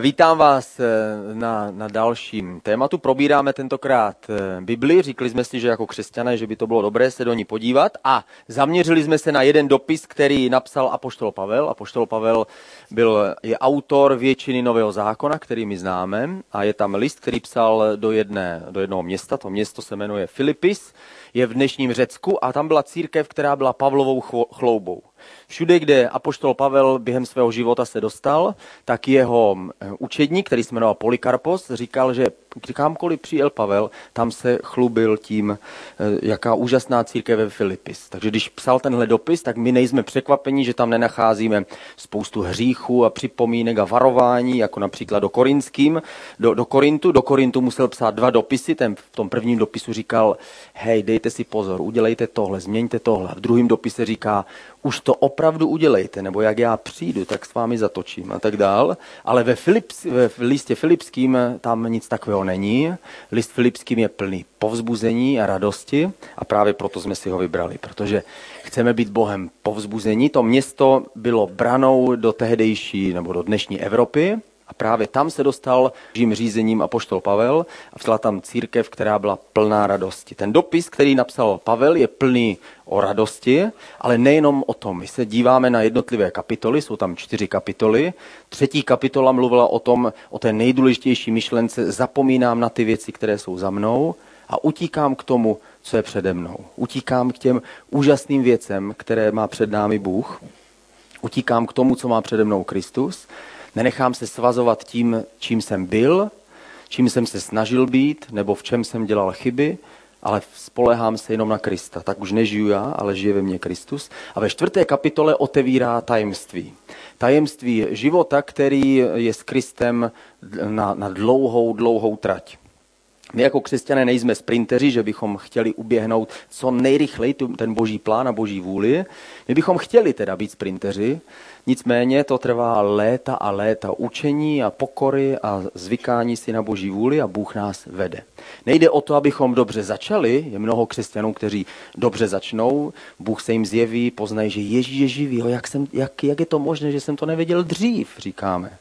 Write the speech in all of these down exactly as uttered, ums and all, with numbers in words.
Vítám vás na, na dalším tématu. Probíráme tentokrát Bibli. Říkali jsme si, že jako křesťané, že by to bylo dobré se do ní podívat, a zaměřili jsme se na jeden dopis, který napsal apoštol Pavel. Apoštol Pavel byl, je autor většiny Nového zákona, který my známe, a je tam list, který psal do, jedné, do jednoho města. To město se jmenuje Filipis, je v dnešním Řecku, a tam byla církev, která byla Pavlovou chloubou. Všude, kde apoštol Pavel během svého života se dostal, tak jeho učedník, který se jmenoval Polykarpos, říkal, že kamkoliv přijel Pavel, tam se chlubil tím, jaká úžasná církev ve Filipis. Takže když psal tenhle dopis, tak my nejsme překvapeni, že tam nenacházíme spoustu hříchů a připomínek a varování, jako například do Korintským, do, do Korintu. Do Korintu musel psát dva dopisy, ten v tom prvním dopisu říkal, hej, dejte si pozor, udělejte tohle, změňte tohle. V druhém dopise říká, už to opravdu udělejte, nebo jak já přijdu, tak s vámi zatočím a tak dál. Ale ve, Filips, ve listě Filipským tam nic takového není. List Filipským je plný povzbuzení a radosti, a právě proto jsme si ho vybrali, protože chceme být Bohem povzbuzení. To město bylo branou do tehdejší nebo do dnešní Evropy, a právě tam se dostal tím řízením apoštol Pavel a vstala tam církev, která byla plná radosti. Ten dopis, který napsal Pavel, je plný o radosti, ale nejenom o tom. My se díváme na jednotlivé kapitoly, jsou tam čtyři kapitoly. Třetí kapitola mluvila o tom, o té nejdůležitější myšlence, zapomínám na ty věci, které jsou za mnou, a utíkám k tomu, co je přede mnou. Utíkám k těm úžasným věcem, které má před námi Bůh. Utíkám k tomu, co má přede mnou Kristus. Nenechám se svazovat tím, čím jsem byl, čím jsem se snažil být, nebo v čem jsem dělal chyby, ale spolehám se jenom na Krista. Tak už nežiju já, ale žije ve mně Kristus. A ve čtvrté kapitole otevírá tajemství. Tajemství života, který je s Kristem na, na dlouhou, dlouhou trať. My jako křesťané nejsme sprinteři, že bychom chtěli uběhnout co nejrychleji ten boží plán a boží vůli. My bychom chtěli teda být sprinteři, nicméně to trvá léta a léta učení a pokory a zvykání si na boží vůli, a Bůh nás vede. Nejde o to, abychom dobře začali, je mnoho křesťanů, kteří dobře začnou, Bůh se jim zjeví, poznají, že Ježíš je živý, jak, jsem, jak, jak je to možné, že jsem to nevěděl dřív, říkáme.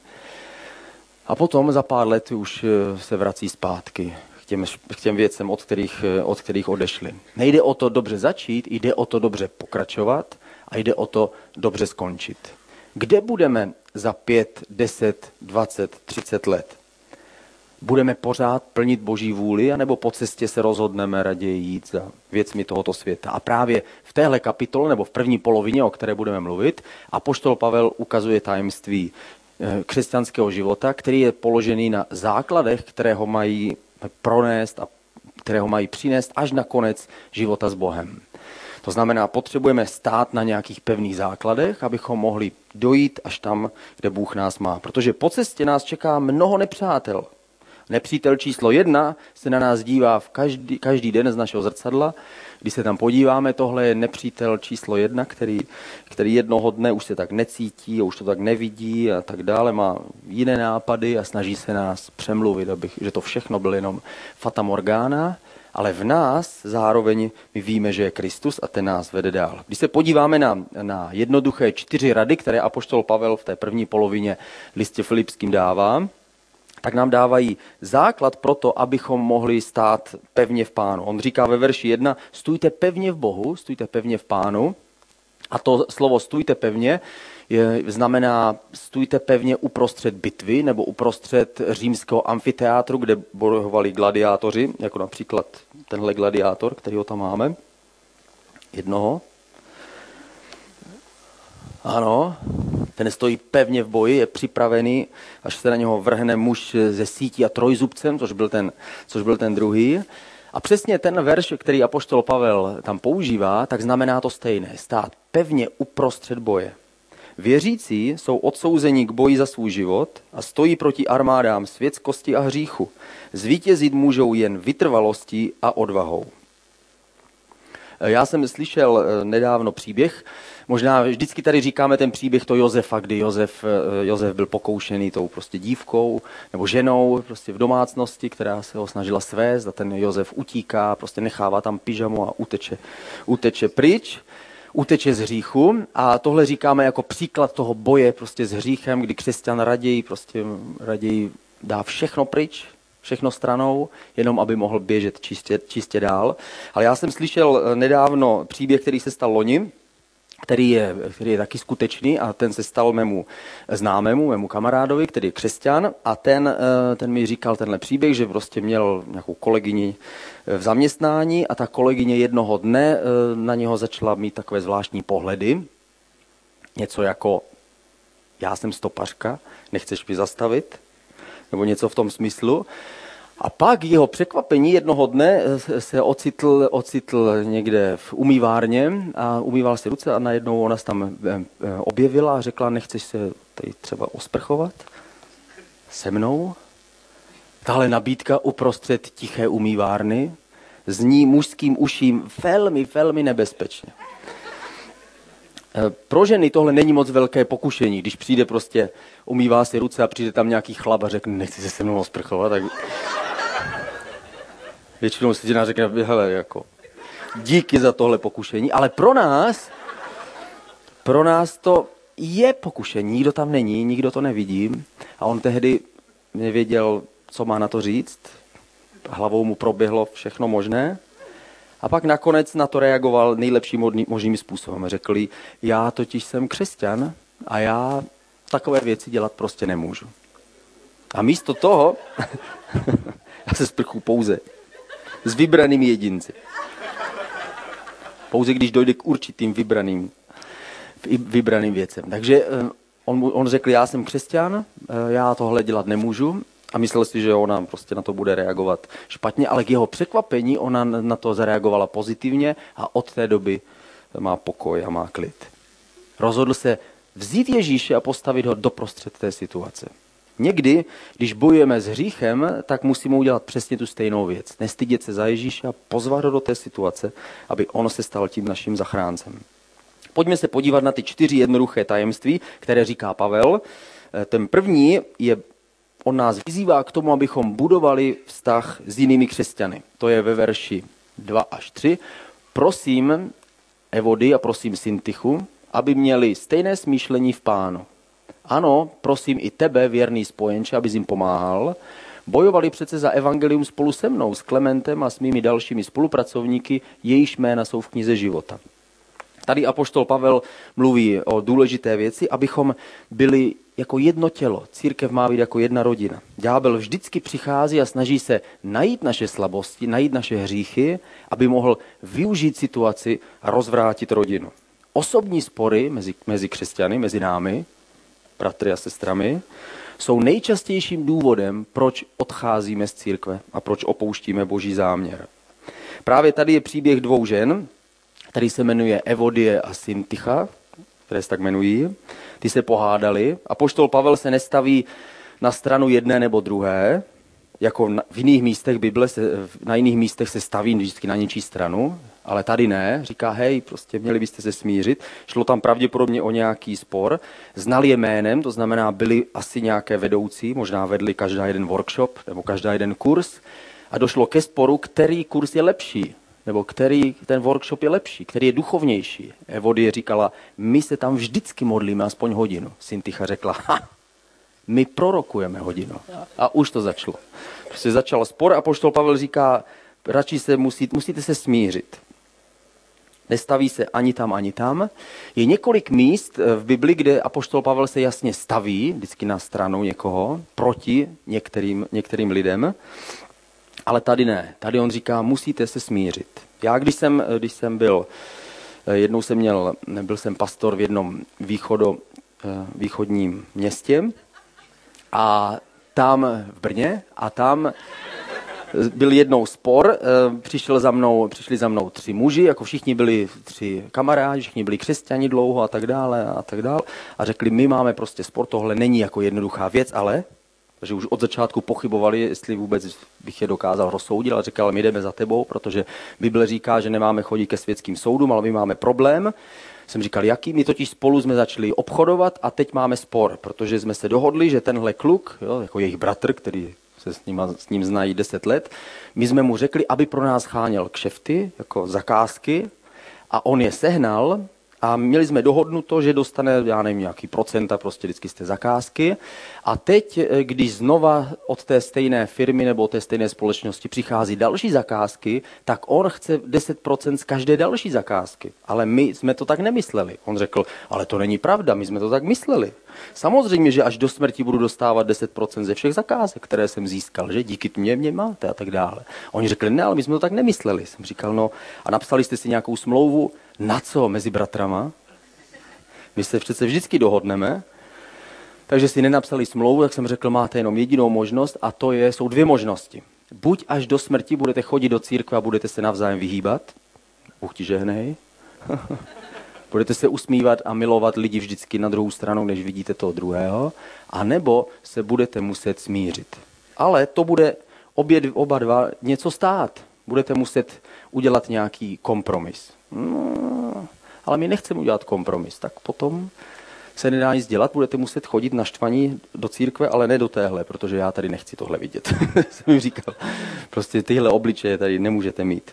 A potom za pár let už se vrací zpátky k těm, k těm věcem, od kterých, od kterých odešli. Nejde o to dobře začít, jde o to dobře pokračovat a jde o to dobře skončit. Kde budeme za pět, deset, dvacet, třicet let? Budeme pořád plnit boží vůli, anebo po cestě se rozhodneme raději jít za věcmi tohoto světa? A právě v téhle kapitole, nebo v první polovině, o které budeme mluvit, apoštol Pavel ukazuje tajemství křesťanského života, který je položený na základech, kterého mají pronést a kterého mají přinést až na konec života s Bohem. To znamená, potřebujeme stát na nějakých pevných základech, abychom mohli dojít až tam, kde Bůh nás má. Protože po cestě nás čeká mnoho nepřátel. Nepřítel číslo jedna se na nás dívá v každý, každý den z našeho zrcadla. Když se tam podíváme, tohle je nepřítel číslo jedna, který, který jednoho dne už se tak necítí, už to tak nevidí a tak dále, má jiné nápady a snaží se nás přemluvit, abych, že to všechno byl jenom fata morgana, ale v nás zároveň my víme, že je Kristus a ten nás vede dál. Když se podíváme na, na jednoduché čtyři rady, které apoštol Pavel v té první polovině listě Filipským dává, tak nám dávají základ pro to, abychom mohli stát pevně v Pánu. On říká ve verši jedna, stůjte pevně v Bohu, stůjte pevně v Pánu. A to slovo stůjte pevně je, znamená stůjte pevně uprostřed bitvy nebo uprostřed římského amfiteátru, kde bojovali gladiátoři, jako například tenhle gladiátor, kterýho tam máme. Jednoho. Ano, ten stojí pevně v boji, je připravený, až se na něho vrhne muž ze sítí a trojzubcem, což byl ten, což byl ten druhý. A přesně ten verš, který apoštol Pavel tam používá, tak znamená to stejné. Stát pevně uprostřed boje. Věřící jsou odsouzeni k boji za svůj život a stojí proti armádám světskosti a hříchu. Zvítězit můžou jen vytrvalostí a odvahou. Já jsem slyšel nedávno příběh, možná vždycky tady říkáme ten příběh to Josefa, kdy Josef, Josef byl pokoušený tou prostě dívkou nebo ženou prostě v domácnosti, která se ho snažila svést, a ten Josef utíká, prostě nechává tam pyžamo a uteče, uteče pryč. uteče z hříchu, a tohle říkáme jako příklad toho boje prostě s hříchem, kdy křesťan raději, prostě raději dá všechno pryč, všechno stranou, jenom aby mohl běžet čistě, čistě dál. Ale já jsem slyšel nedávno příběh, který se stal loni, který je, který je taky skutečný, a ten se stal mému známému, mému kamarádovi, který je křesťan, a ten, ten mi říkal tenhle příběh, že prostě měl nějakou kolegyni v zaměstnání a ta kolegyně jednoho dne na něho začala mít takové zvláštní pohledy, něco jako já jsem stopařka, nechceš mi zastavit, nebo něco v tom smyslu. A pak jeho překvapení jednoho dne se ocitl, ocitl někde v umývárně a umýval si ruce, a najednou ona se tam objevila a řekla, nechceš se tady třeba osprchovat se mnou? Tahle nabídka uprostřed tiché umývárny zní mužským uším velmi, velmi nebezpečně. Pro ženy tohle není moc velké pokušení, když přijde prostě, umývá si ruce a přijde tam nějaký chlap a řekne, nechci se se mnou osprchovat, tak většinou si žena řekne, hele, jako, díky za tohle pokušení, ale pro nás, pro nás to je pokušení, nikdo tam není, nikdo to nevidí, a on tehdy nevěděl, co má na to říct, hlavou mu proběhlo všechno možné. A pak nakonec na to reagoval nejlepším možným způsobem. Řekl jí, já totiž jsem křesťan a já takové věci dělat prostě nemůžu. A místo toho já se sprchu pouze s vybranými jedinci. Pouze když dojde k určitým vybraným, vybraným věcem. Takže on, on řekl, já jsem křesťan, já tohle dělat nemůžu. A myslel si, že ona prostě na to bude reagovat špatně, ale k jeho překvapení ona na to zareagovala pozitivně a od té doby má pokoj a má klid. Rozhodl se vzít Ježíše a postavit ho doprostřed té situace. Někdy, když bojujeme s hříchem, tak musíme udělat přesně tu stejnou věc. Nestydět se za Ježíše a pozvat ho do té situace, aby on se stal tím naším zachráncem. Pojďme se podívat na ty čtyři jednoduché tajemství, které říká Pavel. Ten první je... On nás vyzývá k tomu, abychom budovali vztah s jinými křesťany. To je ve verši dva až tři. Prosím Evody a prosím Sintichu, aby měli stejné smýšlení v Pánu. Ano, prosím i tebe, věrný spojenče, abys jim pomáhal. Bojovali přece za evangelium spolu se mnou, s Klementem a s mými dalšími spolupracovníky, jejichž jména jsou v knize života. Tady apoštol Pavel mluví o důležité věci, abychom byli jako jedno tělo. Církev má být jako jedna rodina. Ďábel vždycky přichází a snaží se najít naše slabosti, najít naše hříchy, aby mohl využít situaci a rozvrátit rodinu. Osobní spory mezi, mezi křesťany, mezi námi, bratry a sestrami, jsou nejčastějším důvodem, proč odcházíme z církve a proč opouštíme boží záměr. Právě tady je příběh dvou žen, který se jmenuje Evodie a Sinticha, které se tak jmenují. Ty se pohádali. Apoštol Pavel se nestaví na stranu jedné nebo druhé, jako v jiných místech Bible, se, na jiných místech se staví vždycky na něčí stranu, ale tady ne. Říká, hej, prostě měli byste se smířit. Šlo tam pravděpodobně o nějaký spor. Znali je jménem, to znamená, byli asi nějaké vedoucí, možná vedli každá jeden workshop nebo každá jeden kurz, a došlo ke sporu, který kurz je lepší, nebo který ten workshop je lepší, který je duchovnější. Evodie říkala, my se tam vždycky modlíme aspoň hodinu. Sinticha řekla, ha, my prorokujeme hodinu. A už to začalo. Prostě začal spor a apoštol Pavel říká, radši se musí, musíte se smířit. Nestaví se ani tam, ani tam. Je několik míst v Bibli, kde apoštol Pavel se jasně staví, vždycky na stranu někoho, proti některým, některým lidem. Ale tady ne. Tady on říká, musíte se smířit. Já, když jsem, když jsem byl, jednou jsem měl, byl jsem pastor v jednom východo, východním městě a tam v Brně a tam byl jednou spor, přišel za mnou, přišli za mnou tři muži, jako všichni byli tři kamarádi, všichni byli křesťani dlouho a tak dále a tak dále a řekli, my máme prostě spor, tohle není jako jednoduchá věc, ale... že už od začátku pochybovali, jestli vůbec bych je dokázal rozsoudit, ale říkal, my jdeme za tebou, protože Bible říká, že nemáme chodit ke světským soudům, ale my máme problém. Jsem říkal, jaký? My totiž spolu jsme začali obchodovat a teď máme spor, protože jsme se dohodli, že tenhle kluk, jo, jako jejich bratr, který se s ním, s ním znají deset let, my jsme mu řekli, aby pro nás cháněl kšefty, jako zakázky, a on je sehnal a měli jsme dohodnuto, že dostane, já nevím, nějaký procenta prostě vždycky z té zakázky. A teď, když znova od té stejné firmy nebo od té stejné společnosti přichází další zakázky, tak on chce deset procent z každé další zakázky. Ale my jsme to tak nemysleli. On řekl, ale to není pravda, my jsme to tak mysleli. Samozřejmě, že až do smrti budu dostávat deset procent ze všech zakázek, které jsem získal, že díky mě mě máte a tak dále. Oni řekli, ne, ale my jsme to tak nemysleli. Jsem říkal, no a napsali jste si nějakou smlouvu, na co mezi bratrama? My se přece vždycky dohodneme. Takže si nenapsali smlouvu, tak jsem řekl, máte jenom jedinou možnost a to je, jsou dvě možnosti. Buď až do smrti budete chodit do církve a budete se navzájem vyhýbat. Bůh ti žehnej. Budete se usmívat a milovat lidi vždycky na druhou stranu, než vidíte toho druhého. A nebo se budete muset smířit. Ale to bude obě, oba dva něco stát. Budete muset udělat nějaký kompromis. No, ale my nechceme udělat kompromis, tak potom se nedá nic dělat, budete muset chodit naštvaní do církve, ale ne do téhle, protože já tady nechci tohle vidět, jsem jim říkal. Prostě tyhle obličeje tady nemůžete mít.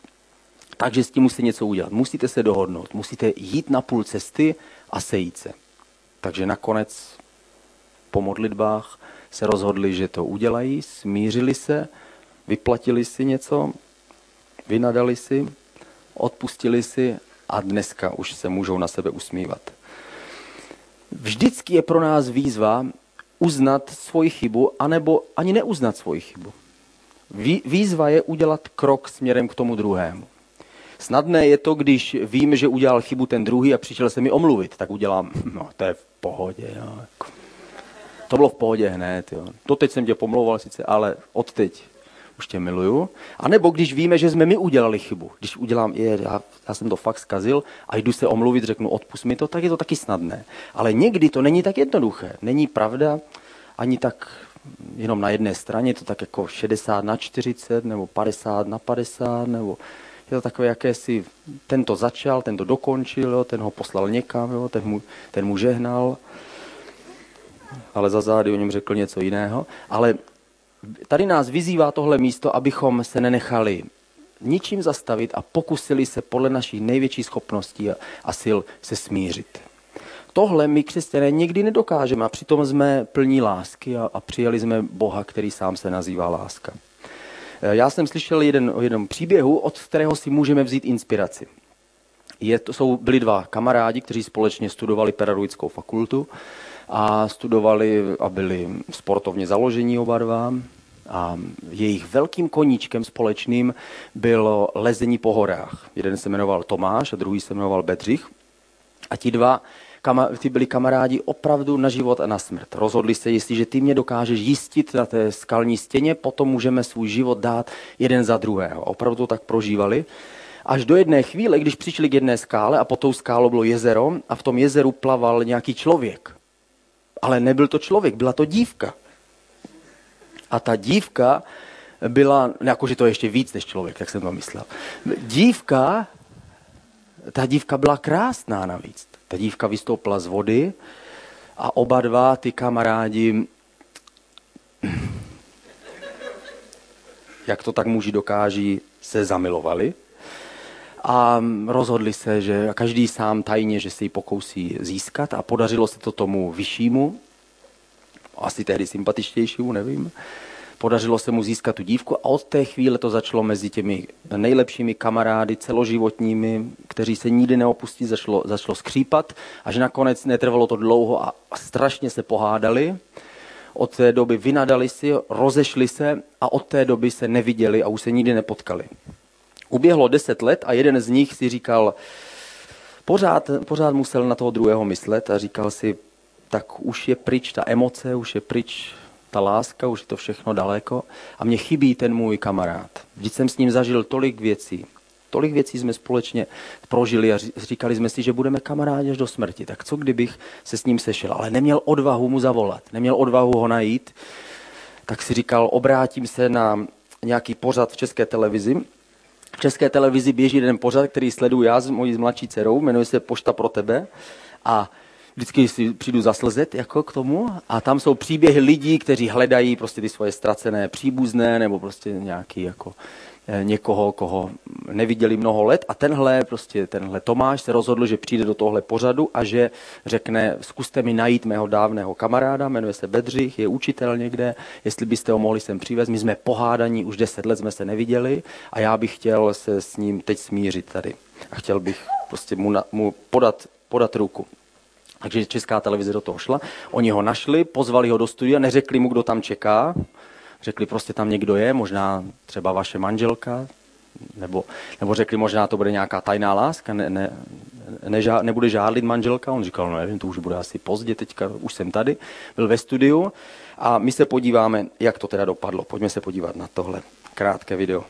Takže s tím musíte něco udělat, musíte se dohodnout, musíte jít na půl cesty a sejít se. Takže nakonec po modlitbách se rozhodli, že to udělají, smířili se, vyplatili si něco, vynadali si, odpustili si a dneska už se můžou na sebe usmívat. Vždycky je pro nás výzva uznat svoji chybu, anebo ani neuznat svoji chybu. Výzva je udělat krok směrem k tomu druhému. Snadné je to, když vím, že udělal chybu ten druhý a přišel se mi omluvit, tak udělám, no to je v pohodě. No. To bylo v pohodě hned. Jo. Doteď jsem tě pomlouval sice, ale odteď už tě miluju. A nebo když víme, že jsme my udělali chybu. Když udělám, je, já, já jsem to fakt zkazil a jdu se omluvit, řeknu, odpust mi to, tak je to taky snadné. Ale někdy to není tak jednoduché. Není pravda ani tak jenom na jedné straně, to tak jako šedesát na čtyřicet, nebo padesát na padesát, nebo je to takové jakési, ten to začal, ten to dokončil, jo, ten ho poslal někam, jo, ten, mu, ten mu žehnal, ale za zády o něm řekl něco jiného. Ale tady nás vyzývá tohle místo, abychom se nenechali ničím zastavit a pokusili se podle našich největších schopností a sil se smířit. Tohle my, křesťané, nikdy nedokážeme a přitom jsme plní lásky a, a přijali jsme Boha, který sám se nazývá láska. Já jsem slyšel jeden, o jednom příběhu, od kterého si můžeme vzít inspiraci. Je, to jsou, byli dva kamarádi, kteří společně studovali pedagogickou fakultu a studovali a byli sportovně založení oba dva. A jejich velkým koníčkem společným bylo lezení po horách. Jeden se jmenoval Tomáš a druhý se jmenoval Bedřich. A ti dva kama, ty byli kamarádi opravdu na život a na smrt. Rozhodli se, jestliže ty mě dokážeš jistit na té skalní stěně, potom můžeme svůj život dát jeden za druhého. Opravdu to tak prožívali. Až do jedné chvíle, když přišli k jedné skále a pod tou skálou bylo jezero a v tom jezeru plaval nějaký člověk. Ale nebyl to člověk, byla to dívka. A ta dívka byla, jakože to je ještě víc než člověk, tak jsem to myslel. Dívka, ta dívka byla krásná navíc. Ta dívka vystoupila z vody a oba dva ty kamarádi, jak to tak muži dokáží, se zamilovali. A rozhodli se, že každý sám tajně, že se ji pokousí získat a podařilo se to tomu vyššímu, asi tehdy sympatičtějšímu, nevím. Podařilo se mu získat tu dívku a od té chvíle to začalo mezi těmi nejlepšími kamarády celoživotními, kteří se nikdy neopustí, začalo, začalo skřípat, až nakonec netrvalo to dlouho a strašně se pohádali. Od té doby vynadali si, rozešli se a od té doby se neviděli a už se nikdy nepotkali. Uběhlo deset let a jeden z nich si říkal, pořád, pořád musel na toho druhého myslet a říkal si, tak už je pryč ta emoce, už je pryč ta láska, už je to všechno daleko a mně chybí ten můj kamarád. Vždyť jsem s ním zažil tolik věcí. Tolik věcí jsme společně prožili a říkali jsme si, že budeme kamarádi až do smrti. Tak co kdybych se s ním sešel, ale neměl odvahu mu zavolat, neměl odvahu ho najít. Tak si říkal, obrátím se na nějaký pořad v České televizi. V České televizi běží jeden pořad, který sleduju já s mojí mladší dcerou, jmenuje se Pošta pro tebe a vždycky si přijdu zaslzet jako k tomu a tam jsou příběhy lidí, kteří hledají prostě ty svoje ztracené příbuzné nebo prostě nějaký jako někoho, koho neviděli mnoho let, a tenhle, prostě tenhle Tomáš se rozhodl, že přijde do tohle pořadu a že řekne, zkuste mi najít mého dávného kamaráda, jmenuje se Bedřich, je učitel někde, jestli byste ho mohli sem přivést, my jsme pohádaní, už deset let jsme se neviděli a já bych chtěl se s ním teď smířit tady a chtěl bych prostě mu, na, mu podat, podat ruku. Takže Česká televize do toho šla, oni ho našli, pozvali ho do studia, neřekli mu, kdo tam čeká, řekli prostě tam někdo je, možná třeba vaše manželka, nebo, nebo řekli možná to bude nějaká tajná láska, ne, ne, ne, nebude žádlit manželka, on říkal, no nevím, to už bude asi pozdě, teďka už jsem tady, byl ve studiu a my se podíváme, jak to teda dopadlo. Pojďme se podívat na tohle krátké video.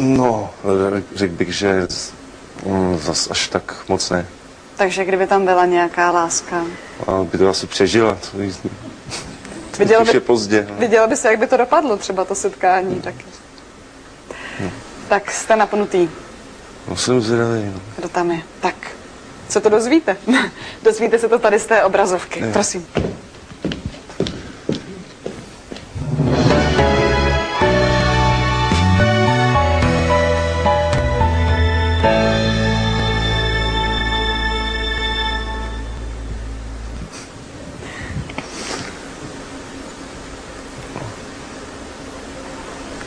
No, řekl bych, že mm, zas až tak moc ne. Takže kdyby tam byla nějaká láska? A by to asi přežila. Viděla by, je pozdě, no. Viděla by se, jak by to dopadlo, třeba to setkání hmm. taky. Hmm. Tak jste napnutý. No, jsem zvědavý. No. Kdo tam je? Tak, co to dozvíte? Dozvíte se to tady z té obrazovky, ne. Prosím.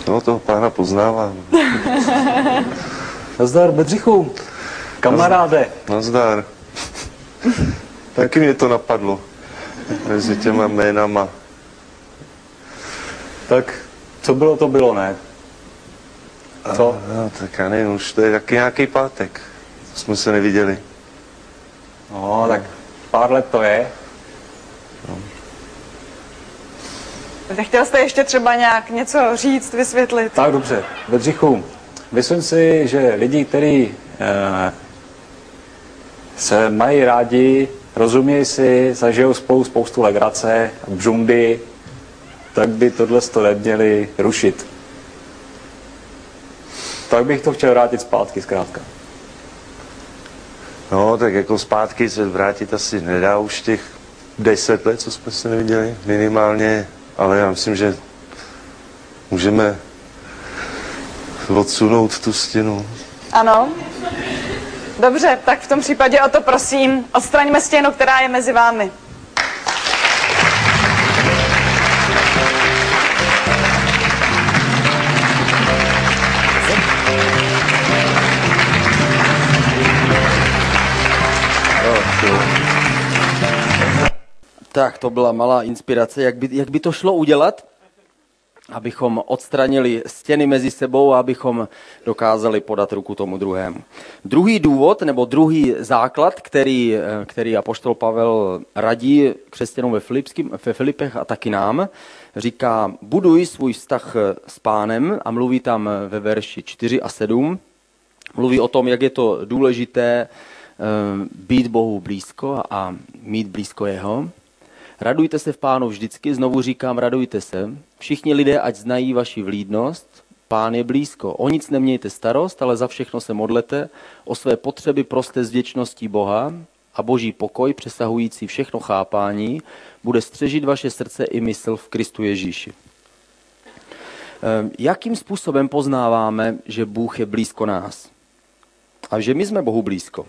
No, toho pána poznávám. Nazdar, Bedřichu, kamaráde. Nazdar. Taky mě to napadlo. Mezi těma jménama. Tak, co bylo, to bylo, ne? Co? A, no, tak já nevím, už to je taky nějaký pátek. To jsme se neviděli. No, tak pár let to je. No. Chtěl jste ještě třeba nějak něco říct, vysvětlit? Tak dobře, Bedřichu, myslím si, že lidi, kteří eh, se mají rádi, rozumějí si, zažijou spolu spoustu legrace, bžundy, tak by tohle sto neměli rušit. Tak bych to chtěl vrátit zpátky, zkrátka. No, tak jako zpátky se vrátit asi nedá už těch deset let, co jsme se neviděli, minimálně. Ale já myslím, že můžeme odsunout tu stěnu. Ano. Dobře, tak v tom případě o to prosím. Odstraňme stěnu, která je mezi vámi. Tak to byla malá inspirace, jak by, jak by to šlo udělat, abychom odstranili stěny mezi sebou a abychom dokázali podat ruku tomu druhému. Druhý důvod nebo druhý základ, který, který apoštol Pavel radí křesťanům ve, ve Filipech a taky nám, říká, buduj svůj vztah s Pánem a mluví tam ve verši čtyři a sedm, mluví o tom, jak je to důležité být Bohu blízko a mít blízko jeho. Radujte se v Pánu vždycky, znovu říkám, radujte se. Všichni lidé, ať znají vaši vlídnost, Pán je blízko. O nic nemějte starost, ale za všechno se modlete, o své potřeby proste s vděčností Boha a Boží pokoj, přesahující všechno chápání, bude střežit vaše srdce i mysl v Kristu Ježíši. Jakým způsobem poznáváme, že Bůh je blízko nás? A že my jsme Bohu blízko?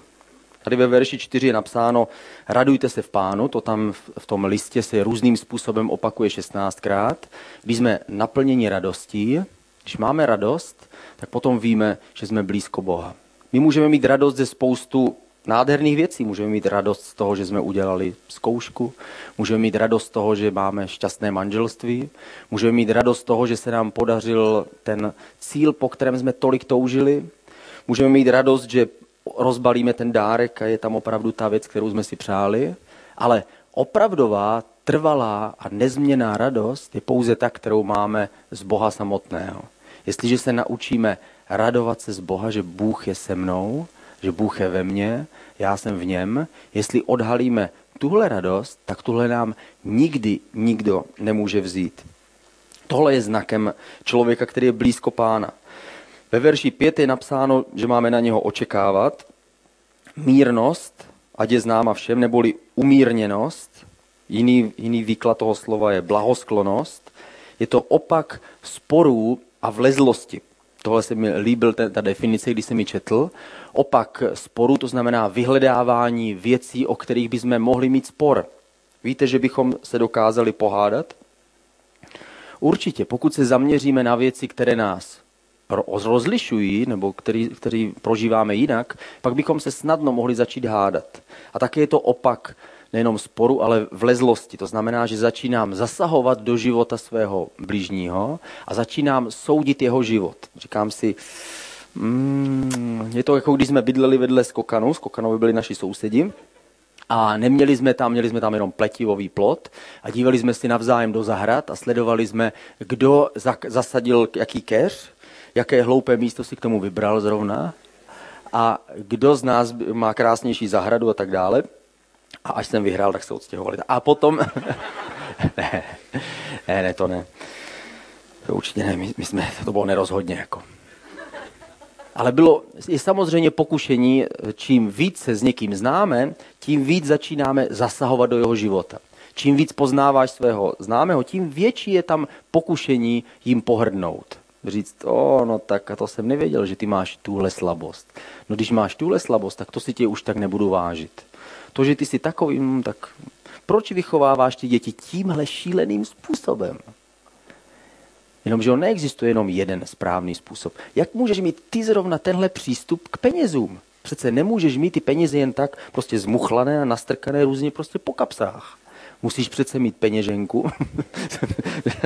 Tady ve verši čtyři je napsáno radujte se v Pánu, to tam v tom listě se různým způsobem opakuje šestnáctkrát. Když jsme naplněni radostí, když máme radost, tak potom víme, že jsme blízko Boha. My můžeme mít radost ze spoustu nádherných věcí. Můžeme mít radost z toho, že jsme udělali zkoušku, můžeme mít radost z toho, že máme šťastné manželství, můžeme mít radost z toho, že se nám podařil ten cíl, po kterém jsme tolik toužili. Můžeme mít radost, že rozbalíme ten dárek a je tam opravdu ta věc, kterou jsme si přáli, ale opravdová, trvalá a nezměnná radost je pouze ta, kterou máme z Boha samotného. Jestliže se naučíme radovat se z Boha, že Bůh je se mnou, že Bůh je ve mně, já jsem v něm, jestli odhalíme tuhle radost, tak tuhle nám nikdy nikdo nemůže vzít. Tohle je znakem člověka, který je blízko Pána. Ve verši pět je napsáno, že máme na něho očekávat mírnost, ať je známa všem, neboli umírněnost, Jiný, jiný výklad toho slova je blahosklonost. Je to opak sporů a vlezlosti. Tohle se mi líbil ta, ta definice, když jsem ji četl. Opak sporu, to znamená vyhledávání věcí, o kterých bychom mohli mít spor. Víte, že bychom se dokázali pohádat? Určitě, pokud se zaměříme na věci, které nás rozlišují, nebo který, který prožíváme jinak, pak bychom se snadno mohli začít hádat. A také je to opak nejenom sporu, ale vlezlosti. To znamená, že začínám zasahovat do života svého blížního a začínám soudit jeho život. Říkám si, mm, je to jako když jsme bydleli vedle skokanů, skokanovi byli naši sousedi, a neměli jsme tam, měli jsme tam jenom pletivový plot a dívali jsme si navzájem do zahrad a sledovali jsme, kdo zasadil jaký keř, jaké hloupé místo si k tomu vybral zrovna a kdo z nás má krásnější zahradu a tak dále. A až jsem vyhrál, tak se odstěhovali. A potom... ne, ne, ne, to ne. To určitě ne, my, my jsme, to bylo nerozhodně. Jako. Ale bylo, je samozřejmě pokušení, čím víc se s někým známe, tím víc začínáme zasahovat do jeho života. Čím víc poznáváš svého známého, tím větší je tam pokušení jim pohrdnout. Říct, o, no tak a to jsem nevěděl, že ty máš tuhle slabost. No když máš tuhle slabost, tak to si tě už tak nebudu vážit. To, že ty jsi takovým, tak proč vychováváš ty děti tímhle šíleným způsobem? Jenomže on neexistuje jenom jeden správný způsob. Jak můžeš mít ty zrovna tenhle přístup k penězům? Přece nemůžeš mít ty peníze jen tak prostě zmuchlané a nastrkané různě prostě po kapsách. Musíš přece mít peněženku,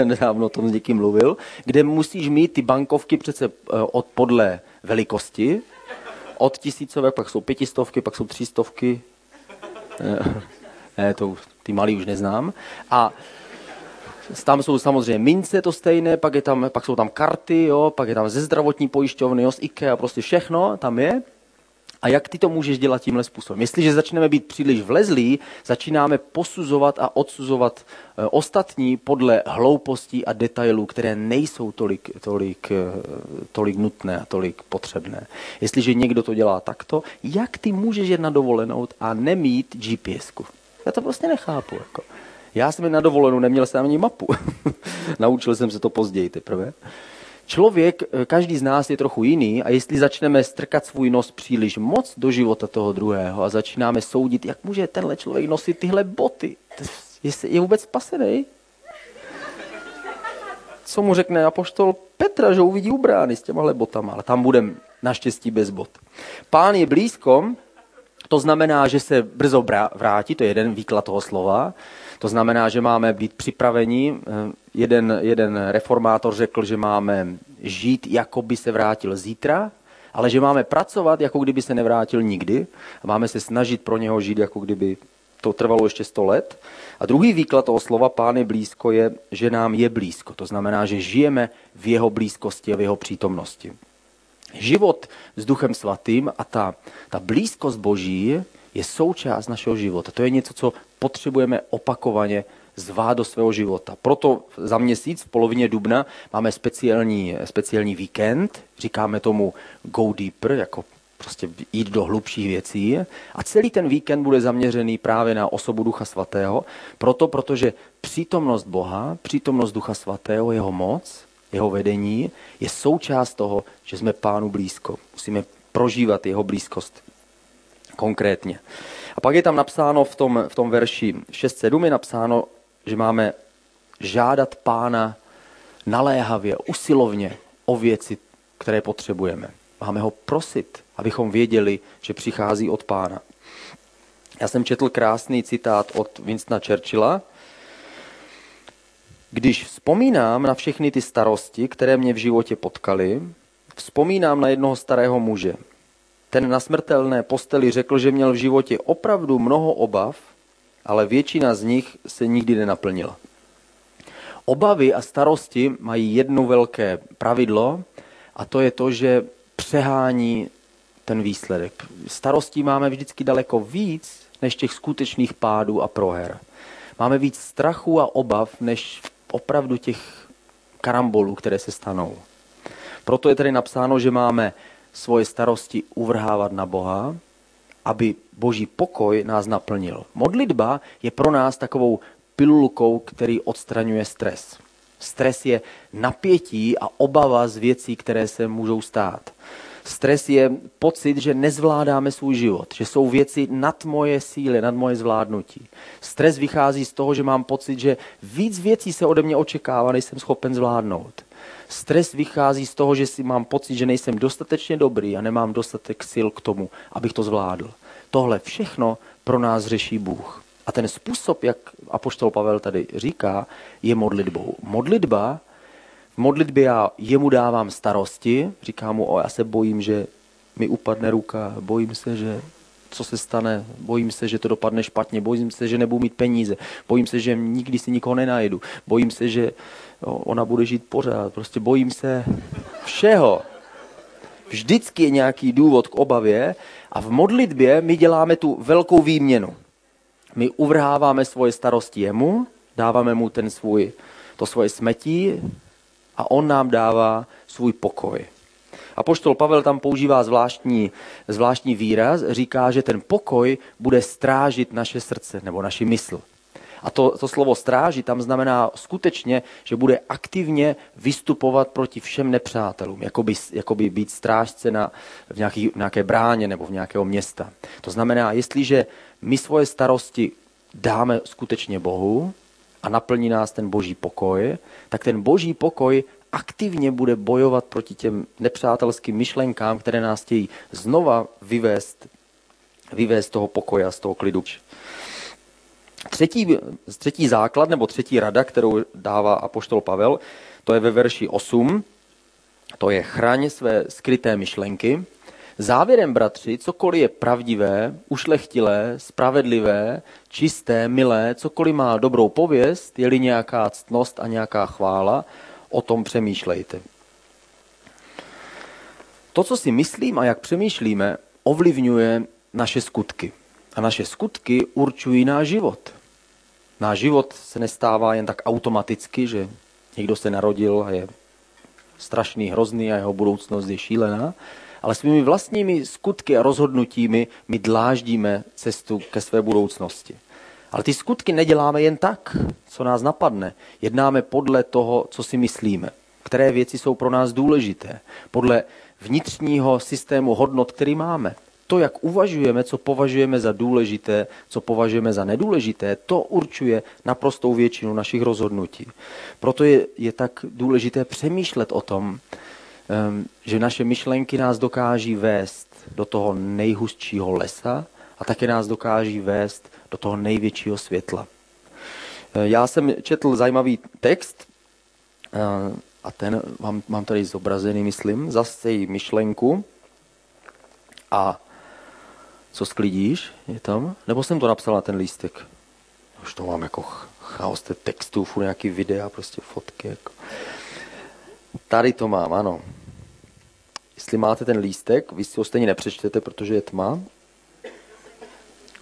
nedávno o tom s někým mluvil, kde musíš mít ty bankovky přece od podle velikosti, od tisícovek, pak jsou pětistovky, pak jsou třístovky, ne, to, ty malý už neznám. A tam jsou samozřejmě mince, to stejné, pak, je tam, pak jsou tam karty, jo, pak je tam ze zdravotní pojišťovny, jo, z IKEA, prostě všechno tam je. A jak ty to můžeš dělat tímhle způsobem? Jestliže začneme být příliš vlezlí, začínáme posuzovat a odsuzovat ostatní podle hloupostí a detailů, které nejsou tolik, tolik, tolik nutné a tolik potřebné. Jestliže někdo to dělá takto, jak ty můžeš jít na dovolenou a nemít G P S ku? Já to prostě nechápu. Jako. Já jsem na dovolenou neměl jsem ani mapu. Naučil jsem se to později teprve. Člověk, každý z nás je trochu jiný a jestli začneme strkat svůj nos příliš moc do života toho druhého a začínáme soudit, jak může tenhle člověk nosit tyhle boty, je, je vůbec spasený? Co mu řekne apoštol Petra, že uvidí u brány s těmahle botama, ale tam budeme naštěstí bez bot. Pán je blízko, to znamená, že se brzo vrátí, to je jeden výklad toho slova, to znamená, že máme být připraveni. Jeden, jeden reformátor řekl, že máme žít, jako by se vrátil zítra, ale že máme pracovat, jako kdyby se nevrátil nikdy. A máme se snažit pro něho žít, jako kdyby to trvalo ještě sto let. A druhý výklad toho slova Pán je blízko je, že nám je blízko. To znamená, že žijeme v jeho blízkosti a v jeho přítomnosti. Život s Duchem Svatým a ta, ta blízkost Boží je součást našeho života. To je něco, co potřebujeme opakovaně zvát do svého života. Proto za měsíc, v polovině dubna, máme speciální, speciální víkend, říkáme tomu go deeper, jako prostě jít do hlubších věcí. A celý ten víkend bude zaměřený právě na osobu Ducha Svatého, proto, protože přítomnost Boha, přítomnost Ducha Svatého, jeho moc, jeho vedení je součást toho, že jsme Pánu blízko. Musíme prožívat jeho blízkost konkrétně. A pak je tam napsáno v tom, v tom verši šest sedm je napsáno, že máme žádat Pána naléhavě, usilovně o věci, které potřebujeme. Máme ho prosit, abychom věděli, že přichází od Pána. Já jsem četl krásný citát od Winstona Churchilla. Když vzpomínám na všechny ty starosti, které mě v životě potkaly, vzpomínám na jednoho starého muže. Ten na smrtelné posteli řekl, že měl v životě opravdu mnoho obav, ale většina z nich se nikdy nenaplnila. Obavy a starosti mají jedno velké pravidlo a to je to, že přehání ten výsledek. Starostí máme vždycky daleko víc než těch skutečných pádů a proher. Máme víc strachu a obav než opravdu těch karambolů, které se stanou. Proto je tady napsáno, že máme svoje starosti uvrhávat na Boha aby Boží pokoj nás naplnil. Modlitba je pro nás takovou pilulkou, který odstraňuje stres. Stres je napětí a obava z věcí, které se můžou stát. Stres je pocit, že nezvládáme svůj život, že jsou věci nad moje síly, nad moje zvládnutí. Stres vychází z toho, že mám pocit, že víc věcí se ode mě očekává, než jsem schopen zvládnout. Stres vychází z toho, že si mám pocit, že nejsem dostatečně dobrý a nemám dostatek sil k tomu, abych to zvládl. Tohle všechno pro nás řeší Bůh. A ten způsob, jak apoštol Pavel tady říká, je modlitbou. Modlitba, v modlitbě já jemu dávám starosti, říkám mu, o, já se bojím, že mi upadne ruka, bojím se, že co se stane, bojím se, že to dopadne špatně, bojím se, že nebudu mít peníze, bojím se, že nikdy si nikoho nenajdu, bojím se, že ona bude žít pořád, prostě bojím se všeho. Vždycky je nějaký důvod k obavě a v modlitbě my děláme tu velkou výměnu. My uvrháváme svoje starosti jemu, dáváme mu ten svůj, to svoje smetí a on nám dává svůj pokoj. Apoštol Pavel tam používá zvláštní, zvláštní výraz, říká, že ten pokoj bude strážit naše srdce nebo naši mysl. A to, to slovo strážit tam znamená skutečně, že bude aktivně vystupovat proti všem nepřátelům, jakoby, jakoby být strážce na, v nějaký, nějaké bráně nebo v nějakého města. To znamená, jestliže my svoje starosti dáme skutečně Bohu a naplní nás ten Boží pokoj, tak ten Boží pokoj aktivně bude bojovat proti těm nepřátelským myšlenkám, které nás chtějí znova vyvést, vyvést z toho pokoja, z toho klidu. Třetí, třetí základ nebo třetí rada, kterou dává apoštol Pavel, to je ve verši osm, to je chraň své skryté myšlenky. Závěrem, bratři, cokoliv je pravdivé, ušlechtilé, spravedlivé, čisté, milé, cokoliv má dobrou pověst, je-li nějaká ctnost a nějaká chvála, o tom přemýšlejte. To, co si myslím a jak přemýšlíme, ovlivňuje naše skutky. A naše skutky určují náš život. Náš život se nestává jen tak automaticky, že někdo se narodil a je strašný, hrozný a jeho budoucnost je šílená, ale svými vlastními skutky a rozhodnutími my dláždíme cestu ke své budoucnosti. Ale ty skutky neděláme jen tak, co nás napadne. Jednáme podle toho, co si myslíme, které věci jsou pro nás důležité, podle vnitřního systému hodnot, který máme. To, jak uvažujeme, co považujeme za důležité, co považujeme za nedůležité, to určuje naprostou většinu našich rozhodnutí. Proto je, je tak důležité přemýšlet o tom, že naše myšlenky nás dokáží vést do toho nejhustšího lesa a také nás dokáží vést do toho největšího světla. Já jsem četl zajímavý text a ten mám, mám tady zobrazený, myslím, zase její myšlenku a co sklidíš? Je tam? Nebo jsem to napsal na ten lístek? Už to mám jako chaos těch textů, furt nějaký videa, prostě fotky. Jako. Tady to mám, ano. Jestli máte ten lístek, vy si ho stejně nepřečtete, protože je tma.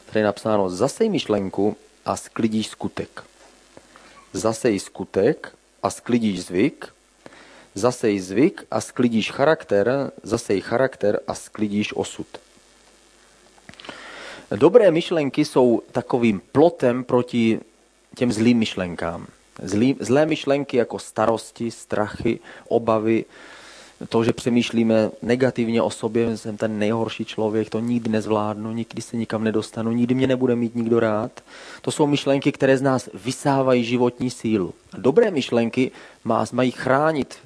Tady je napsáno, zasej myšlenku a sklidíš skutek. Zasej skutek a sklidíš zvyk. Zasej zvyk a sklidíš charakter. Zasej charakter a sklidíš osud. Dobré myšlenky jsou takovým plotem proti těm zlým myšlenkám. Zlý, zlé myšlenky jako starosti, strachy, obavy, to, že přemýšlíme negativně o sobě, jsem ten nejhorší člověk, to nikdy nezvládnu, nikdy se nikam nedostanu, nikdy mě nebude mít nikdo rád. To jsou myšlenky, které z nás vysávají životní sílu. Dobré myšlenky má, mají chránit.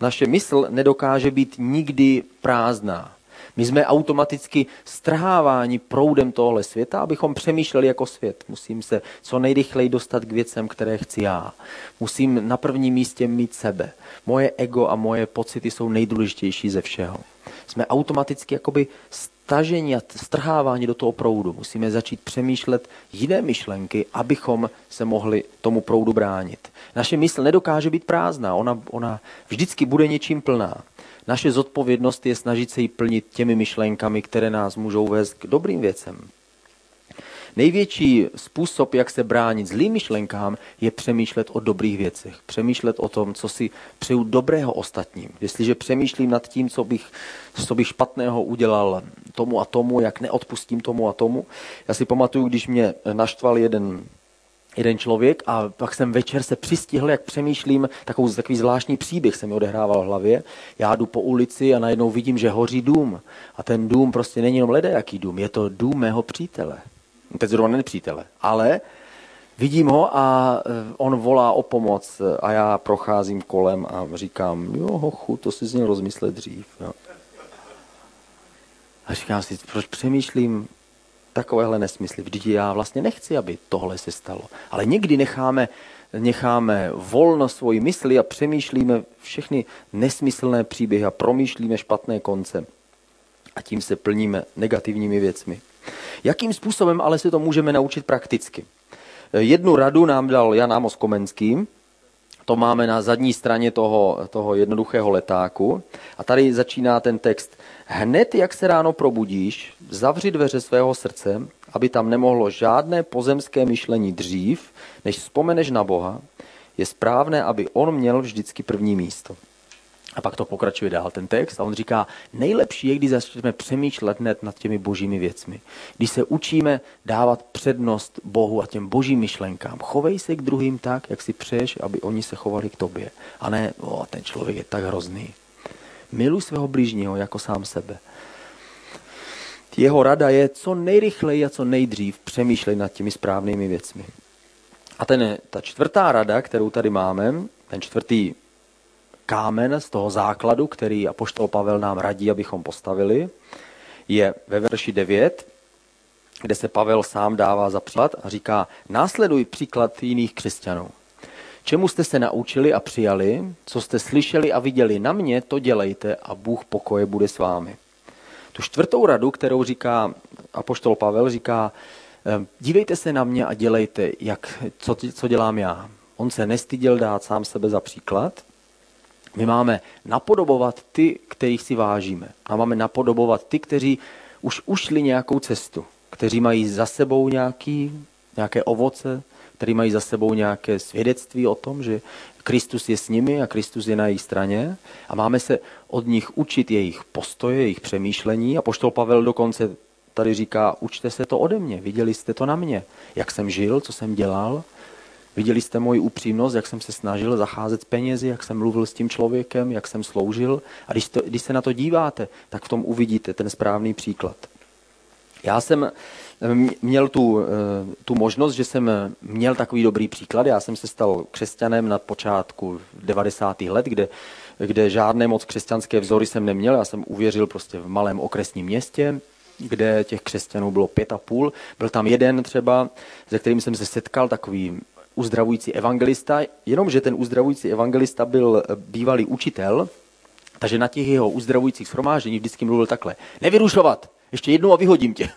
Naše mysl nedokáže být nikdy prázdná. My jsme automaticky strháváni proudem tohle světa, abychom přemýšleli jako svět. Musím se co nejrychleji dostat k věcem, které chci já. Musím na prvním místě mít sebe. Moje ego a moje pocity jsou nejdůležitější ze všeho. Jsme automaticky jakoby staženi a strháváni do toho proudu. Musíme začít přemýšlet jiné myšlenky, abychom se mohli tomu proudu bránit. Naše mysl nedokáže být prázdná, ona, ona vždycky bude něčím plná. Naše zodpovědnost je snažit se ji plnit těmi myšlenkami, které nás můžou vést k dobrým věcem. Největší způsob, jak se bránit zlým myšlenkám, je přemýšlet o dobrých věcech. Přemýšlet o tom, co si přeju dobrého ostatním. Jestliže přemýšlím nad tím, co bych, co bych špatného udělal tomu a tomu, jak neodpustím tomu a tomu. Já si pamatuju, když mě naštval jeden... jeden člověk a pak jsem večer se přistihl, jak přemýšlím, takovou, takový zvláštní příběh se mi odehrával v hlavě. Já jdu po ulici a najednou vidím, že hoří dům. A ten dům prostě není jenom ledajaký dům, je to dům mého přítele. Teď zrovna nepřítele, ale vidím ho a on volá o pomoc a já procházím kolem a říkám, jo hochu, to si z něj rozmyslet dřív. Jo. A říkám si, proč přemýšlím takovéhle nesmysly. Vždyť já vlastně nechci, aby tohle se stalo. Ale někdy necháme, necháme volno svoji mysli a přemýšlíme všechny nesmyslné příběhy a promýšlíme špatné konce. A tím se plníme negativními věcmi. Jakým způsobem ale se to můžeme naučit prakticky? Jednu radu nám dal Jan Amos Komenský. To máme na zadní straně toho, toho jednoduchého letáku. A tady začíná ten text. Hned, jak se ráno probudíš, zavři dveře svého srdce, aby tam nemohlo žádné pozemské myšlení dřív, než vzpomeneš na Boha, je správné, aby on měl vždycky první místo. A pak to pokračuje dál ten text a on říká, nejlepší je, když začneme přemýšlet hned nad těmi božími věcmi. Když se učíme dávat přednost Bohu a těm božím myšlenkám. Chovej se k druhým tak, jak si přeješ, aby oni se chovali k tobě. A ne, o, ten člověk je tak hrozný. Miluj svého blížního jako sám sebe. Jeho rada je, co nejrychleji a co nejdřív přemýšlej nad těmi správnými věcmi. A ten, ta čtvrtá rada, kterou tady máme, ten čtvrtý kámen z toho základu, který apoštol Pavel nám radí, abychom postavili, je ve verši devět, kde se Pavel sám dává za příklad a říká, následuj příklad jiných křesťanů. Čemu jste se naučili a přijali, co jste slyšeli a viděli na mě, to dělejte a Bůh pokoje bude s vámi. Tu čtvrtou radu, kterou říká apoštol Pavel, říká, dívejte se na mě a dělejte, jak, co, co dělám já. On se nestyděl dát sám sebe za příklad. My máme napodobovat ty, kterých si vážíme. A máme napodobovat ty, kteří už ušli nějakou cestu, kteří mají za sebou nějaký, nějaké ovoce, kteří mají za sebou nějaké svědectví o tom, že Kristus je s nimi a Kristus je na jejich straně. A máme se od nich učit jejich postoje, jejich přemýšlení. A apoštol Pavel dokonce tady říká, učte se to ode mě, viděli jste to na mě, jak jsem žil, co jsem dělal. Viděli jste moji upřímnost, jak jsem se snažil zacházet s penězi, jak jsem mluvil s tím člověkem, jak jsem sloužil. A když, to, když se na to díváte, tak v tom uvidíte ten správný příklad. Já jsem měl tu, tu možnost, že jsem měl takový dobrý příklad. Já jsem se stal křesťanem na počátku devadesátých let, kde, kde žádné moc křesťanské vzory jsem neměl. Já jsem uvěřil prostě v malém okresním městě, kde těch křesťanů bylo pět a půl. Byl tam jeden třeba, se kterým jsem se setkal, takový uzdravující evangelista, jenomže ten uzdravující evangelista byl bývalý učitel, takže na těch jeho uzdravujících shromáždění vždycky mluvil takhle. Nevyrušovat, ještě jednou a vyhodím tě.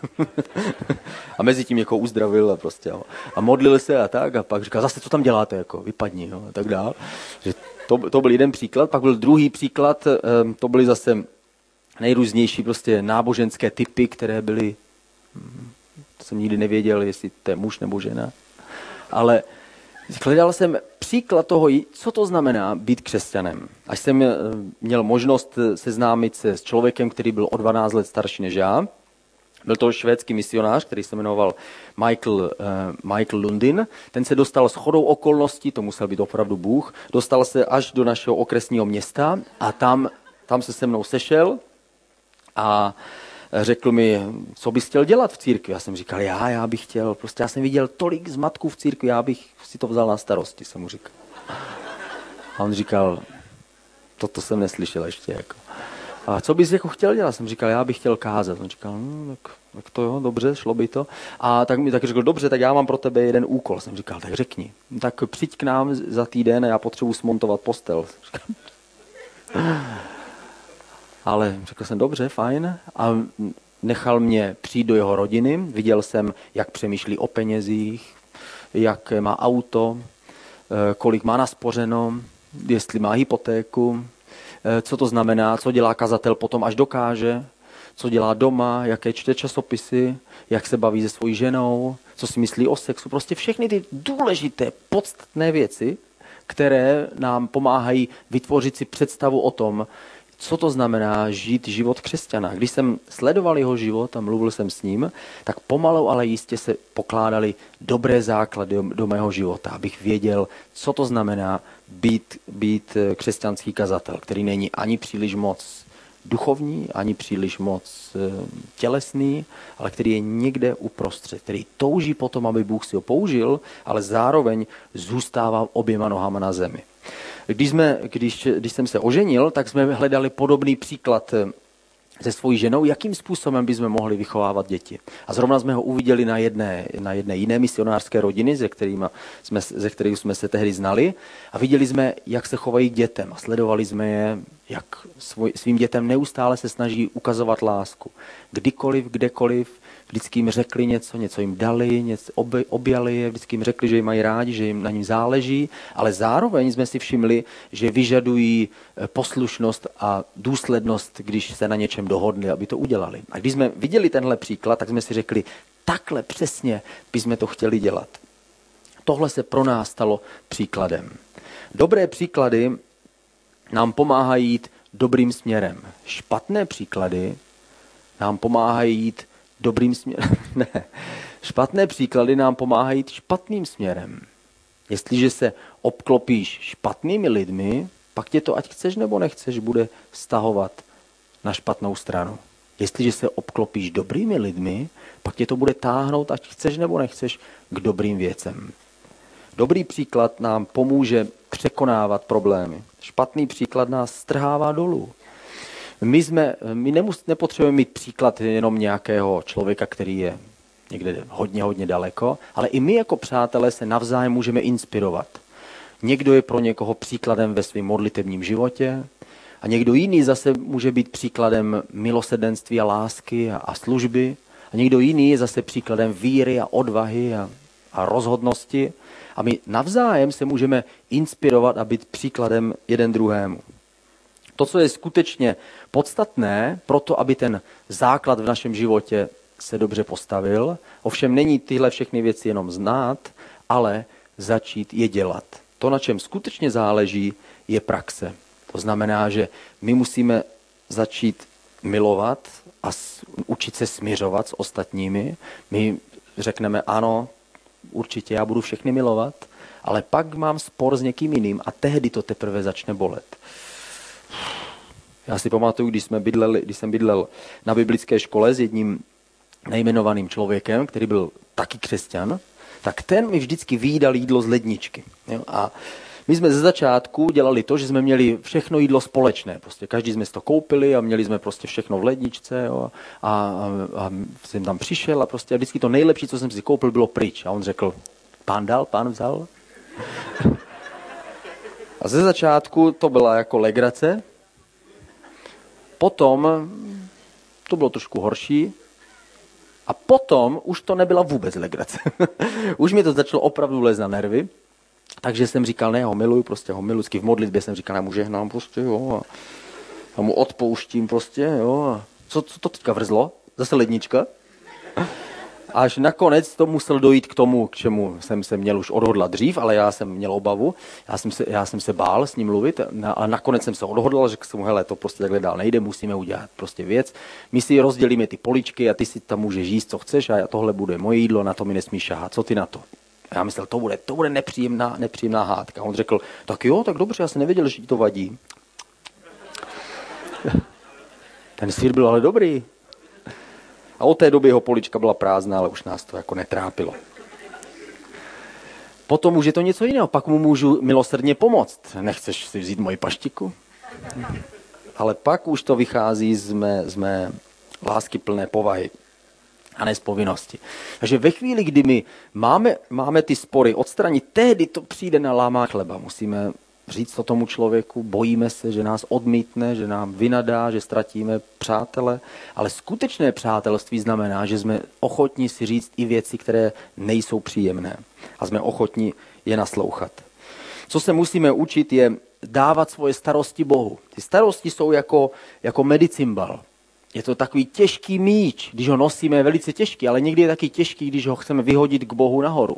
A mezi tím jako uzdravil a prostě a modlil se a tak a pak říkal, zase co tam děláte, jako vypadni, jo, a tak dál. To, to byl jeden příklad, pak byl druhý příklad, to byly zase nejrůznější prostě náboženské typy, které byly, to jsem nikdy nevěděl, jestli to je muž nebo žena, ale hledal jsem příklad toho, co to znamená být křesťanem. Až jsem měl možnost seznámit se s člověkem, který byl o dvanáct let starší než já. Byl to švédský misionář, který se jmenoval Michael, uh, Michael Lundin. Ten se dostal shodou okolností, to musel být opravdu Bůh, dostal se až do našeho okresního města a tam, tam se se mnou sešel a řekl mi, co bys chtěl dělat v církvi. Já jsem říkal, já, já bych chtěl, prostě já jsem viděl tolik zmatků v církvi, já bych si to vzal na starosti, jsem mu říkal. A on říkal, toto jsem neslyšel ještě. Jako. A co bys jako chtěl dělat? Jsem říkal, já bych chtěl kázat. On říkal, no, tak, tak to jo, dobře, šlo by to. A tak mi tak řekl, dobře, tak já mám pro tebe jeden úkol. Jsem říkal, tak řekni, tak přijď k nám za týden a já potřebuji smontovat postel. Ale řekl jsem, dobře, fajn. A nechal mě přijít do jeho rodiny. Viděl jsem, jak přemýšlí o penězích, jak má auto, kolik má naspořeno, jestli má hypotéku, co to znamená, co dělá kazatel potom, až dokáže, co dělá doma, jaké čte časopisy, jak se baví se svojí ženou, co si myslí o sexu, prostě všechny ty důležité, podstatné věci, které nám pomáhají vytvořit si představu o tom, co to znamená žít život křesťana. Když jsem sledoval jeho život a mluvil jsem s ním, tak pomalu, ale jistě se pokládaly dobré základy do mého života, abych věděl, co to znamená být, být křesťanský kazatel, který není ani příliš moc duchovní, ani příliš moc tělesný, ale který je někde uprostřed, který touží potom, aby Bůh si ho použil, ale zároveň zůstává oběma nohama na zemi. Když, jsme, když, když jsem se oženil, tak jsme hledali podobný příklad se svojí ženou, jakým způsobem bychom mohli vychovávat děti. A zrovna jsme ho uviděli na jedné, na jedné jiné misionářské rodiny, ze kterými jsme, ze kterých jsme se tehdy znali. A viděli jsme, jak se chovají k dětem. A sledovali jsme je, jak svoj, svým dětem neustále se snaží ukazovat lásku. Kdykoliv, kdekoliv, vždycky jim řekli něco, něco jim dali, něco objali je, vždycky jim řekli, že jim mají rádi, že jim na ním záleží, ale zároveň jsme si všimli, že vyžadují poslušnost a důslednost, když se na něčem dohodli, aby to udělali. A když jsme viděli tenhle příklad, tak jsme si řekli, takhle přesně bychom to chtěli dělat. Tohle se pro nás stalo příkladem. Dobré příklady nám pomáhají jít dobrým směrem. Špatné příklady nám pomáhají jít dobrým směrem. Ne. Špatné příklady nám pomáhají jít špatným směrem. Jestliže se obklopíš špatnými lidmi, pak tě to, ať chceš nebo nechceš, bude stahovat na špatnou stranu. Jestliže se obklopíš dobrými lidmi, pak tě to bude táhnout, ať chceš nebo nechceš, k dobrým věcem. Dobrý příklad nám pomůže překonávat problémy. Špatný příklad nás strhává dolů. My, jsme, my nemus, nepotřebujeme mít příklad jenom nějakého člověka, který je někde hodně, hodně daleko, ale i my jako přátelé se navzájem můžeme inspirovat. Někdo je pro někoho příkladem ve svém modlitevním životě a někdo jiný zase může být příkladem milosrdenství a lásky a, a služby a někdo jiný je zase příkladem víry a odvahy a, a rozhodnosti a my navzájem se můžeme inspirovat a být příkladem jeden druhému. To, co je skutečně podstatné pro to, aby ten základ v našem životě se dobře postavil, ovšem není tyhle všechny věci jenom znát, ale začít je dělat. To, na čem skutečně záleží, je praxe. To znamená, že my musíme začít milovat a učit se smiřovat s ostatními. My řekneme ano, určitě já budu všechny milovat, ale pak mám spor s někým jiným a tehdy to teprve začne bolet. Já si pamatuju, když, jsme bydleli, když jsem bydlel na biblické škole s jedním nejmenovaným člověkem, který byl taky křesťan, tak ten mi vždycky výdal jídlo z ledničky. Jo? A my jsme ze začátku dělali to, že jsme měli všechno jídlo společné. Prostě každý jsme si to koupili a měli jsme prostě všechno v ledničce. Jo? A, a, a jsem tam přišel a prostě a vždycky to nejlepší, co jsem si koupil, bylo pryč. A on řekl, pán dal, pán vzal. A ze začátku to byla jako legrace. Potom to bylo trošku horší a potom už to nebyla vůbec legrace. Už mi to začalo opravdu lézt na nervy, takže jsem říkal, ne, ho miluju, prostě ho miluji. V modlitbě jsem říkal, já mu žehnám prostě, jo, a, a mu odpouštím prostě, jo. Co, co to teďka vrzlo? Zase lednička? Až nakonec to musel dojít k tomu, k čemu jsem se měl už odhodlat dřív, ale já jsem měl obavu, já jsem se, já jsem se bál s ním mluvit, ale nakonec jsem se odhodlal, řekl jsem mu, hele, to prostě takhle dál nejde, musíme udělat prostě věc, my si rozdělíme ty poličky a ty si tam můžeš jíst, co chceš a tohle bude moje jídlo, na to mi nesmíš šahat, co ty na to? A já myslel, to bude, to bude nepříjemná, nepříjemná hádka. A on řekl, tak jo, tak dobře, já jsem nevěděl, že ti to vadí. Ten sýr byl ale dobrý. A od té doby jeho polička byla prázdná, ale už nás to jako netrápilo. Potom už je to něco jiného, pak mu můžu milosrdně pomoct. Nechceš si vzít moji paštiku? Ale pak už to vychází z mé, z mé lásky plné povahy a ne z povinnosti. Takže ve chvíli, kdy my máme, máme ty spory odstranit, tehdy to přijde na lámání chleba. Musíme říct to tomu člověku, bojíme se, že nás odmítne, že nám vynadá, že ztratíme přátele, ale skutečné přátelství znamená, že jsme ochotní si říct i věci, které nejsou příjemné a jsme ochotní je naslouchat. Co se musíme učit, je dávat svoje starosti Bohu. Ty starosti jsou jako, jako medicimbal. je to takový těžký míč, když ho nosíme, je velice těžký, ale někdy je taky těžký, když ho chceme vyhodit k Bohu nahoru.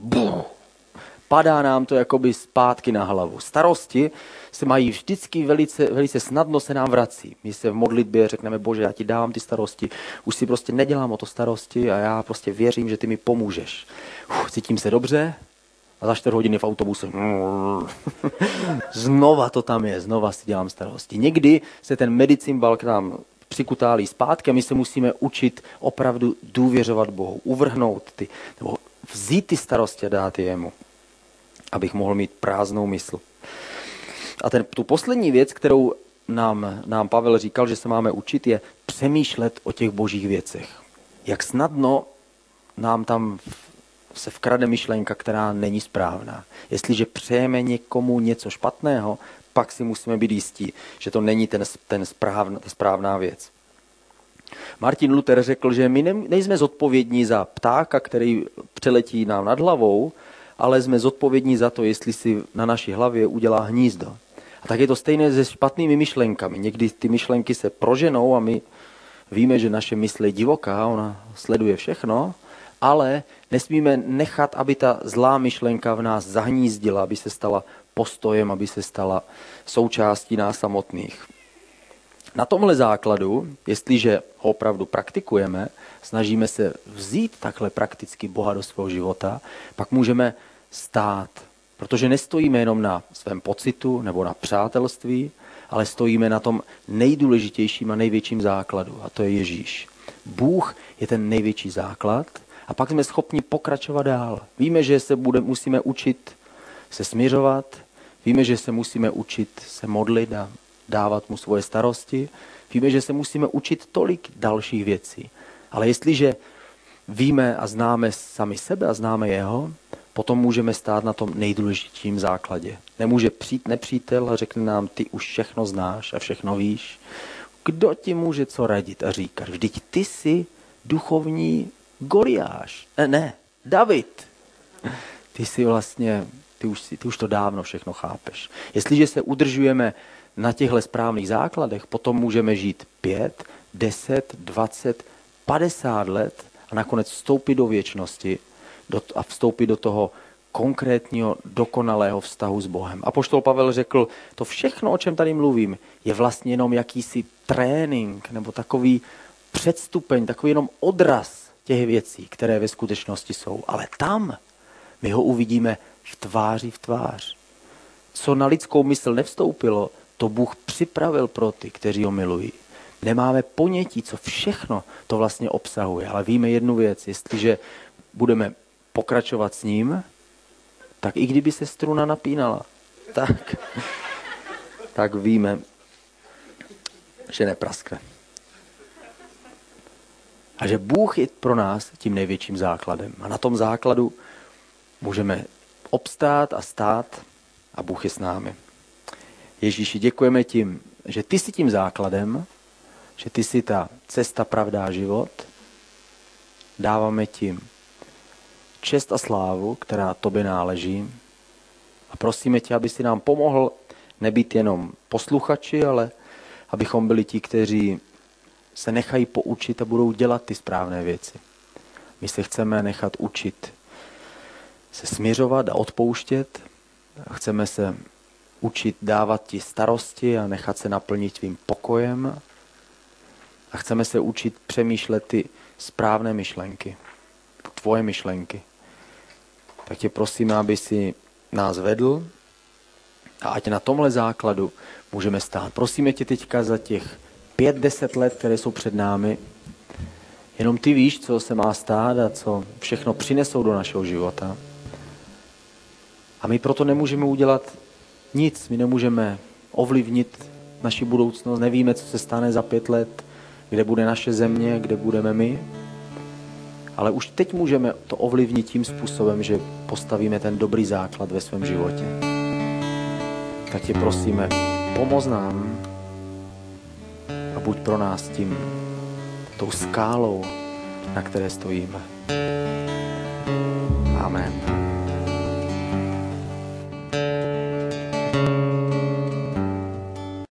Bum. Padá nám to jakoby zpátky na hlavu. Starosti se mají vždycky velice, velice snadno se nám vrací. My se v modlitbě řekneme, Bože, já ti dávám ty starosti, už si prostě nedělám o to starosti a já prostě věřím, že ty mi pomůžeš. Uf, cítím se dobře a za čtyři hodiny v autobuse znova to tam je, znova si dělám starosti. Někdy se ten medicimbal k nám přikutálí zpátky a my se musíme učit opravdu důvěřovat Bohu, uvrhnout ty, nebo vzít ty starosti a dát je jemu, abych mohl mít prázdnou mysl. A ten, tu poslední věc, kterou nám, nám Pavel říkal, že se máme učit, je přemýšlet o těch božích věcech. Jak snadno nám tam se vkrade myšlenka, která není správná. Jestliže přejeme někomu něco špatného, pak si musíme být jistí, že to není ten, ten správn, ta správná věc. Martin Luther řekl, že my ne, nejsme zodpovědní za ptáka, který přeletí nám nad hlavou, ale jsme zodpovědní za to, jestli si na naší hlavě udělá hnízdo. A tak je to stejné se špatnými myšlenkami. Někdy ty myšlenky se proženou a my víme, že naše mysl je divoká, ona sleduje všechno, ale nesmíme nechat, aby ta zlá myšlenka v nás zahnízdila, aby se stala postojem, aby se stala součástí nás samotných. Na tomhle základu, jestliže ho opravdu praktikujeme, snažíme se vzít takhle prakticky Boha do svého života, pak můžeme stát, protože nestojíme jenom na svém pocitu nebo na přátelství, ale stojíme na tom nejdůležitějším a největším základu, a to je Ježíš. Bůh je ten největší základ a pak jsme schopni pokračovat dál. Víme, že se bude, musíme učit se smiřovat, víme, že se musíme učit se modlit a dávat mu svoje starosti, víme, že se musíme učit tolik dalších věcí. Ale jestliže víme a známe sami sebe a známe jeho, potom můžeme stát na tom nejdůležitějším základě. Nemůže přijít nepřítel a řekne nám, ty už všechno znáš a všechno víš. Kdo ti může co radit a říkat? Vždyť ty jsi duchovní Goliáš. Ne, ne, David. Ty jsi vlastně, ty už, jsi, ty už to dávno všechno chápeš. Jestliže se udržujeme na těchto správných základech, potom můžeme žít pět, deset, dvacet, padesát let a nakonec vstoupit do věčnosti a vstoupit do toho konkrétního, dokonalého vztahu s Bohem. Apoštol Pavel řekl, to všechno, o čem tady mluvím, je vlastně jenom jakýsi trénink nebo takový předstupeň, takový jenom odraz těch věcí, které ve skutečnosti jsou. Ale tam my ho uvidíme v tváři v tvář. Co na lidskou mysl nevstoupilo, to Bůh připravil pro ty, kteří ho milují. Nemáme ponětí, co všechno to vlastně obsahuje, ale víme jednu věc, jestliže budeme pokračovat s ním, tak i kdyby se struna napínala, tak, tak víme, že nepraskne. A že Bůh je pro nás tím největším základem. A na tom základu můžeme obstát a stát a Bůh je s námi. Ježíši, děkujeme tím, že ty jsi tím základem, že ty jsi ta cesta, pravda a život. Dáváme tím čest a slávu, která tobě náleží. A prosíme tě, aby si nám pomohl nebýt jenom posluchači, ale abychom byli ti, kteří se nechají poučit a budou dělat ty správné věci. My se chceme nechat učit se smiřovat a odpouštět. Chceme se učit dávat ti starosti a nechat se naplnit tvým pokojem. A chceme se učit přemýšlet ty správné myšlenky, tvoje myšlenky. Tak tě prosím, aby si nás vedl a ať na tomhle základu můžeme stát. Prosíme tě teďka za těch pět, deset let, které jsou před námi. Jenom ty víš, co se má stát a co všechno přinesou do našeho života. A my proto nemůžeme udělat nic, my nemůžeme ovlivnit naši budoucnost, nevíme, co se stane za pět let, kde bude naše země, kde budeme my. Ale už teď můžeme to ovlivnit tím způsobem, že postavíme ten dobrý základ ve svém životě. Tak tě prosíme, pomoz nám a buď pro nás tím, tou skálou, na které stojíme. Amen.